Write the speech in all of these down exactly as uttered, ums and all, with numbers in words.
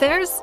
There's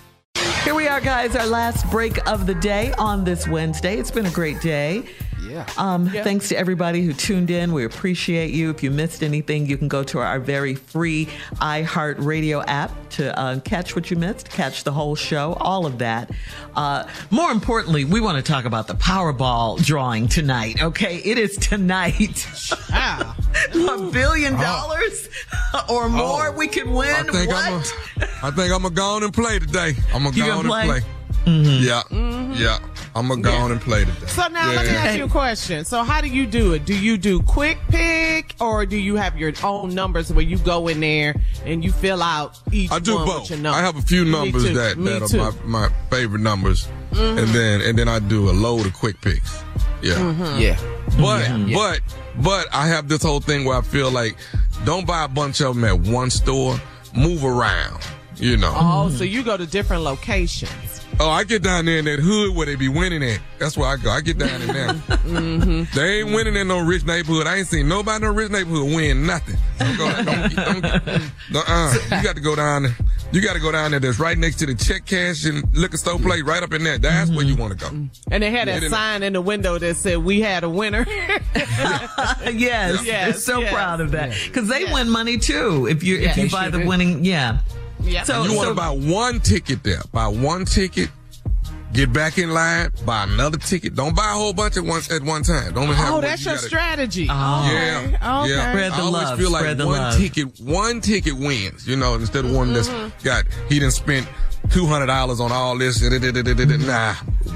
Here we are, guys, our last break of the day on this Wednesday. It's been a great day. Yeah. Um, yeah. Thanks to everybody who tuned in. We appreciate you. If you missed anything, you can go to our very free iHeartRadio app to uh, catch what you missed, catch the whole show, all of that. Uh, more importantly, we want to talk about the Powerball drawing tonight, okay? It is tonight. Yeah. a billion dollars oh. or more oh. we could win. I think what? I'm going to go on and play today. I'm going to go on play? and play. Mm-hmm. Yeah. Mm-hmm. Yeah. I'm going to go yeah. on and play today. So now yeah. let me ask you a question. So how do you do it? Do you do quick pick, or do you have your own numbers where you go in there and you fill out each I do one both. With your number? I have a few numbers that, that are my, my favorite numbers. Mm-hmm. And then and then I do a load of quick picks. Yeah. Mm-hmm. Yeah. But, yeah. but, but I have this whole thing where I feel like don't buy a bunch of them at one store. Move around, you know. Oh, mm-hmm. So you go to different locations. Oh, I get down there in that hood where they be winning at. That's where I go. I get down in there. mm-hmm. They ain't winning in no rich neighborhood. I ain't seen nobody in no rich neighborhood win nothing. Don't go, don't, don't, don't, uh, you got to go down there. You got to go down there. That's right next to the check cash and liquor store plate, right up in there. That's mm-hmm. where you want to go. And they had that yeah, sign in the window that said, "We had a winner." yes, yes, I'm so yes. proud of that because they yes. win money too. If you yeah, if you buy the do. winning, yeah. Yep. So, you want to so, buy one ticket there. Buy one ticket, get back in line, buy another ticket. Don't buy a whole bunch at once at one time. Don't have oh, that's you your gotta, strategy. Oh, yeah, okay. yeah. Spread the I always love. feel like Spread the one love. ticket, one ticket wins. You know, instead of one that's got he done spent two hundred dollars on all this. Nah,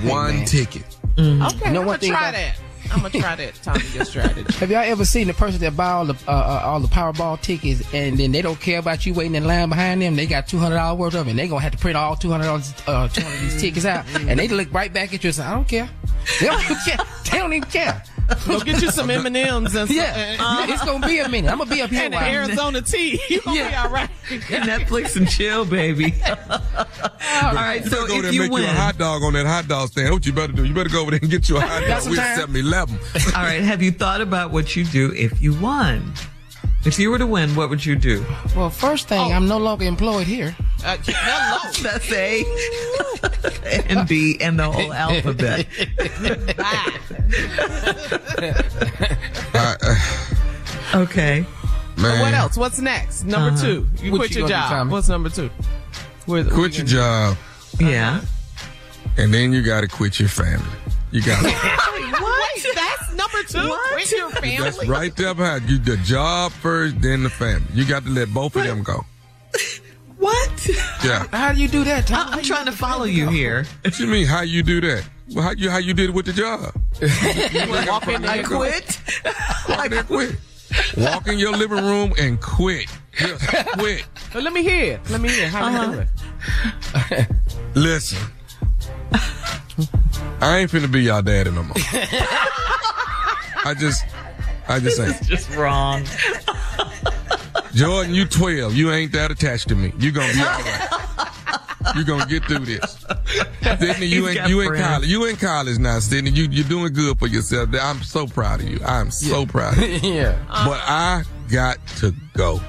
one hey, ticket. Mm-hmm. Okay, no I'm gonna try that. I'm gonna try that, Tommy. Your strategy. Have y'all ever seen the person that buy all the uh, uh, all the Powerball tickets and then they don't care about you waiting in line behind them? They got two hundred dollars worth of it. And they gonna have to print all two hundred dollars, uh, two hundred of these tickets out, and they look right back at you and say, "I don't care. They don't even care. They don't even care." Go get you some M and M's and yeah. Uh, yeah, it's gonna be a minute. I'm gonna be up here. And an Arizona tea. You gonna yeah. be all right. And Netflix and chill, baby. all right. You so go if there you make win, you a hot dog on that hot dog stand. What you better do? You better go over there and get you a hot dog. We seven eleven. All right. Have you thought about what you do if you won? If you were to win, what would you do? Well, first thing, oh. I'm no longer employed here. Uh, hello. That's A and B and the whole alphabet. uh, uh, okay. Man. What else? What's next? Number uh-huh. two. You what quit you your job. What's number two? Where, quit where you your job. Uh-huh. Yeah. And then you got to quit your family. You got to. Wait, that's number two. What? With your family. That's right there behind you. The job first, then the family. You got to let both of them go. What? Yeah. How do you do that, Tom? I- I'm trying to follow you here. What you mean, how you do that? Well, how you how you did it with the job? Walk in and quit? Walk in and quit. Walk in your living room and quit. Just quit. Well, let me hear. Let me hear. How uh-huh. you doing? Listen. I ain't finna be y'all daddy no more. I just, I just ain't. It's just wrong. Jordan, you twelve. You ain't that attached to me. You gonna be all right. You gonna get through this. Sydney, you ain't you in college. You in college now, Sydney. You you're doing good for yourself. I'm so proud of you. I'm so yeah. proud of you. Yeah. But I got to go.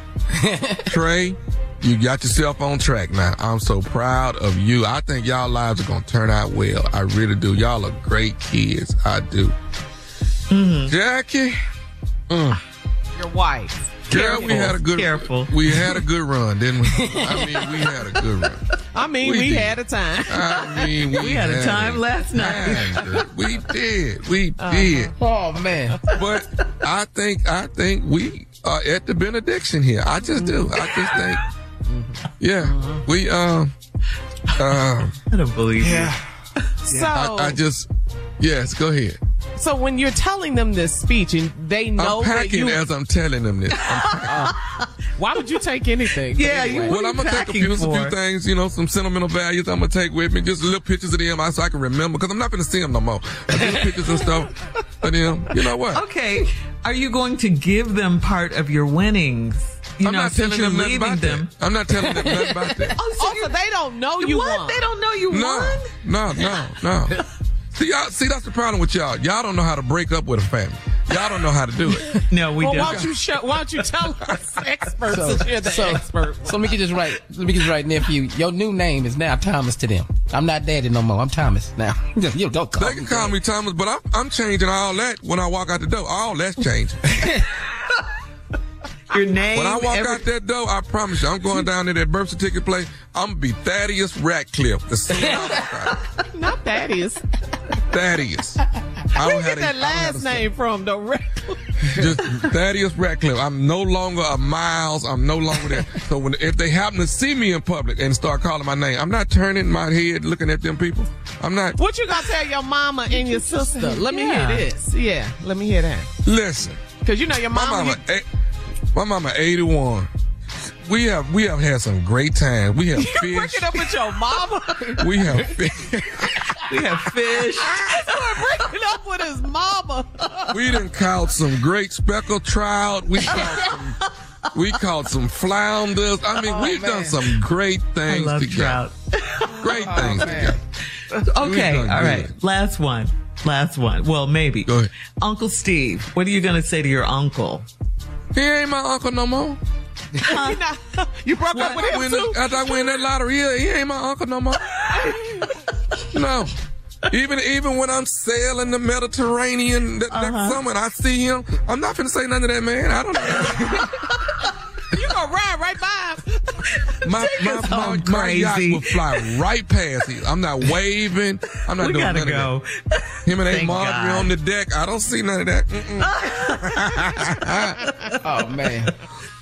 Trey, you got yourself on track now. I'm so proud of you. I think y'all lives are gonna turn out well. I really do. Y'all are great kids. I do. Mm-hmm. Jackie, mm. your wife. Girl, careful, we had a good careful. We had a good run, didn't we? I mean, we had a good run. I mean, we, we had a time. I mean, we, we had, had a time a last time. night. We did, we uh-huh. did. Oh man! But I think I think we are at the benediction here. I just do. I just think, yeah, uh-huh. we um, um. I don't believe yeah. you. So I, I just yes, go ahead. So when you're telling them this speech and they know I'm packing that you... as I'm telling them this. I'm uh, why would you take anything? Yeah, anyway? you Well, I'm going to take a few, some few things, you know, some sentimental values I'm going to take with me. Just little pictures of them so I can remember because I'm not going to see them no more. Like little pictures and stuff of them. You know what? Okay. Are you going to give them part of your winnings? You I'm know, not telling them nothing about them. that. I'm not telling them nothing about that. Oh, so also, they don't know you what? won. What? They don't know you no, won? No, no, no. See, y'all, see, that's the problem with y'all. Y'all don't know how to break up with a family. Y'all don't know how to do it. No, we well, don't. Why don't you show, why don't you tell us experts so, that you're the so, expert? So let me get this right. Let me get this right, nephew. Your new name is now Thomas to them. I'm not daddy no more. I'm Thomas now. You don't call they can me call daddy. me Thomas, but I'm, I'm changing all that when I walk out the door. All that's changing. Your name. When I walk every- out that door, I promise you, I'm going down to that birth certificate place. I'm gonna be Thaddeus Ratcliffe. The same Not Thaddeus. Thaddeus. I don't Where get that to, last name from, though? Ratcliffe. Just Thaddeus Ratcliffe. I'm no longer a Miles. I'm no longer there. So when if they happen to see me in public and start calling my name, I'm not turning my head looking at them people. I'm not. What you gonna tell your mama and your sister? Let me yeah. hear this. Yeah, let me hear that. Listen, because you know your mama. My mama you- a- My mama eighty-one. We have we have had some great times. We have You're fish. You break it up with your mama. We have fish. We have fish. We're breaking up with his mama. We done caught some great speckled trout. We caught some we caught some flounders. I mean, oh, we've man. done some great things I love together. Trout. Great oh, things man. together. Okay, all good. right. Last one. Last one. Well, maybe. Go ahead. Uncle Steve, what are you gonna say to your uncle? He ain't my uncle no more. Huh? Not, you broke what? up with him too? After I win that lottery, he ain't my uncle no more. No. Even even when I'm sailing the Mediterranean that, uh-huh. that summer and I see him, I'm not finna say nothing to that man. I don't know. You gonna ride right by him. My, my, my, my, my yacht will fly right past him. I'm not waving. I'm not we doing gotta none go. of that. Him and Aunt Marjorie on the deck. I don't see none of that. Oh, man.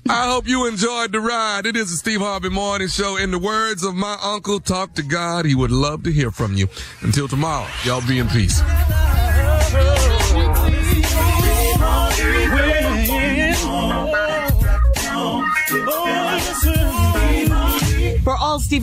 I hope you enjoyed the ride. It is the Steve Harvey Morning Show. In the words of my uncle, talk to God. He would love to hear from you. Until tomorrow, y'all be in peace. For all Steve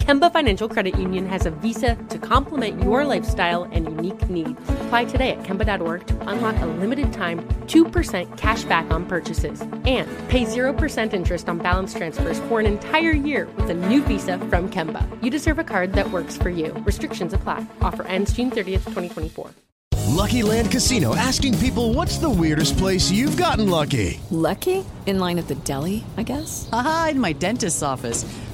Kemba Financial Credit Union has a visa to complement your lifestyle and unique needs. Apply today at Kemba dot org to unlock a limited-time two percent cash back on purchases and pay zero percent interest on balance transfers for an entire year with a new visa from Kemba. You deserve a card that works for you. Restrictions apply. Offer ends June thirtieth, twenty twenty-four. Lucky Land Casino, asking people, what's the weirdest place you've gotten lucky? Lucky? In line at the deli, I guess? Aha, in my dentist's office.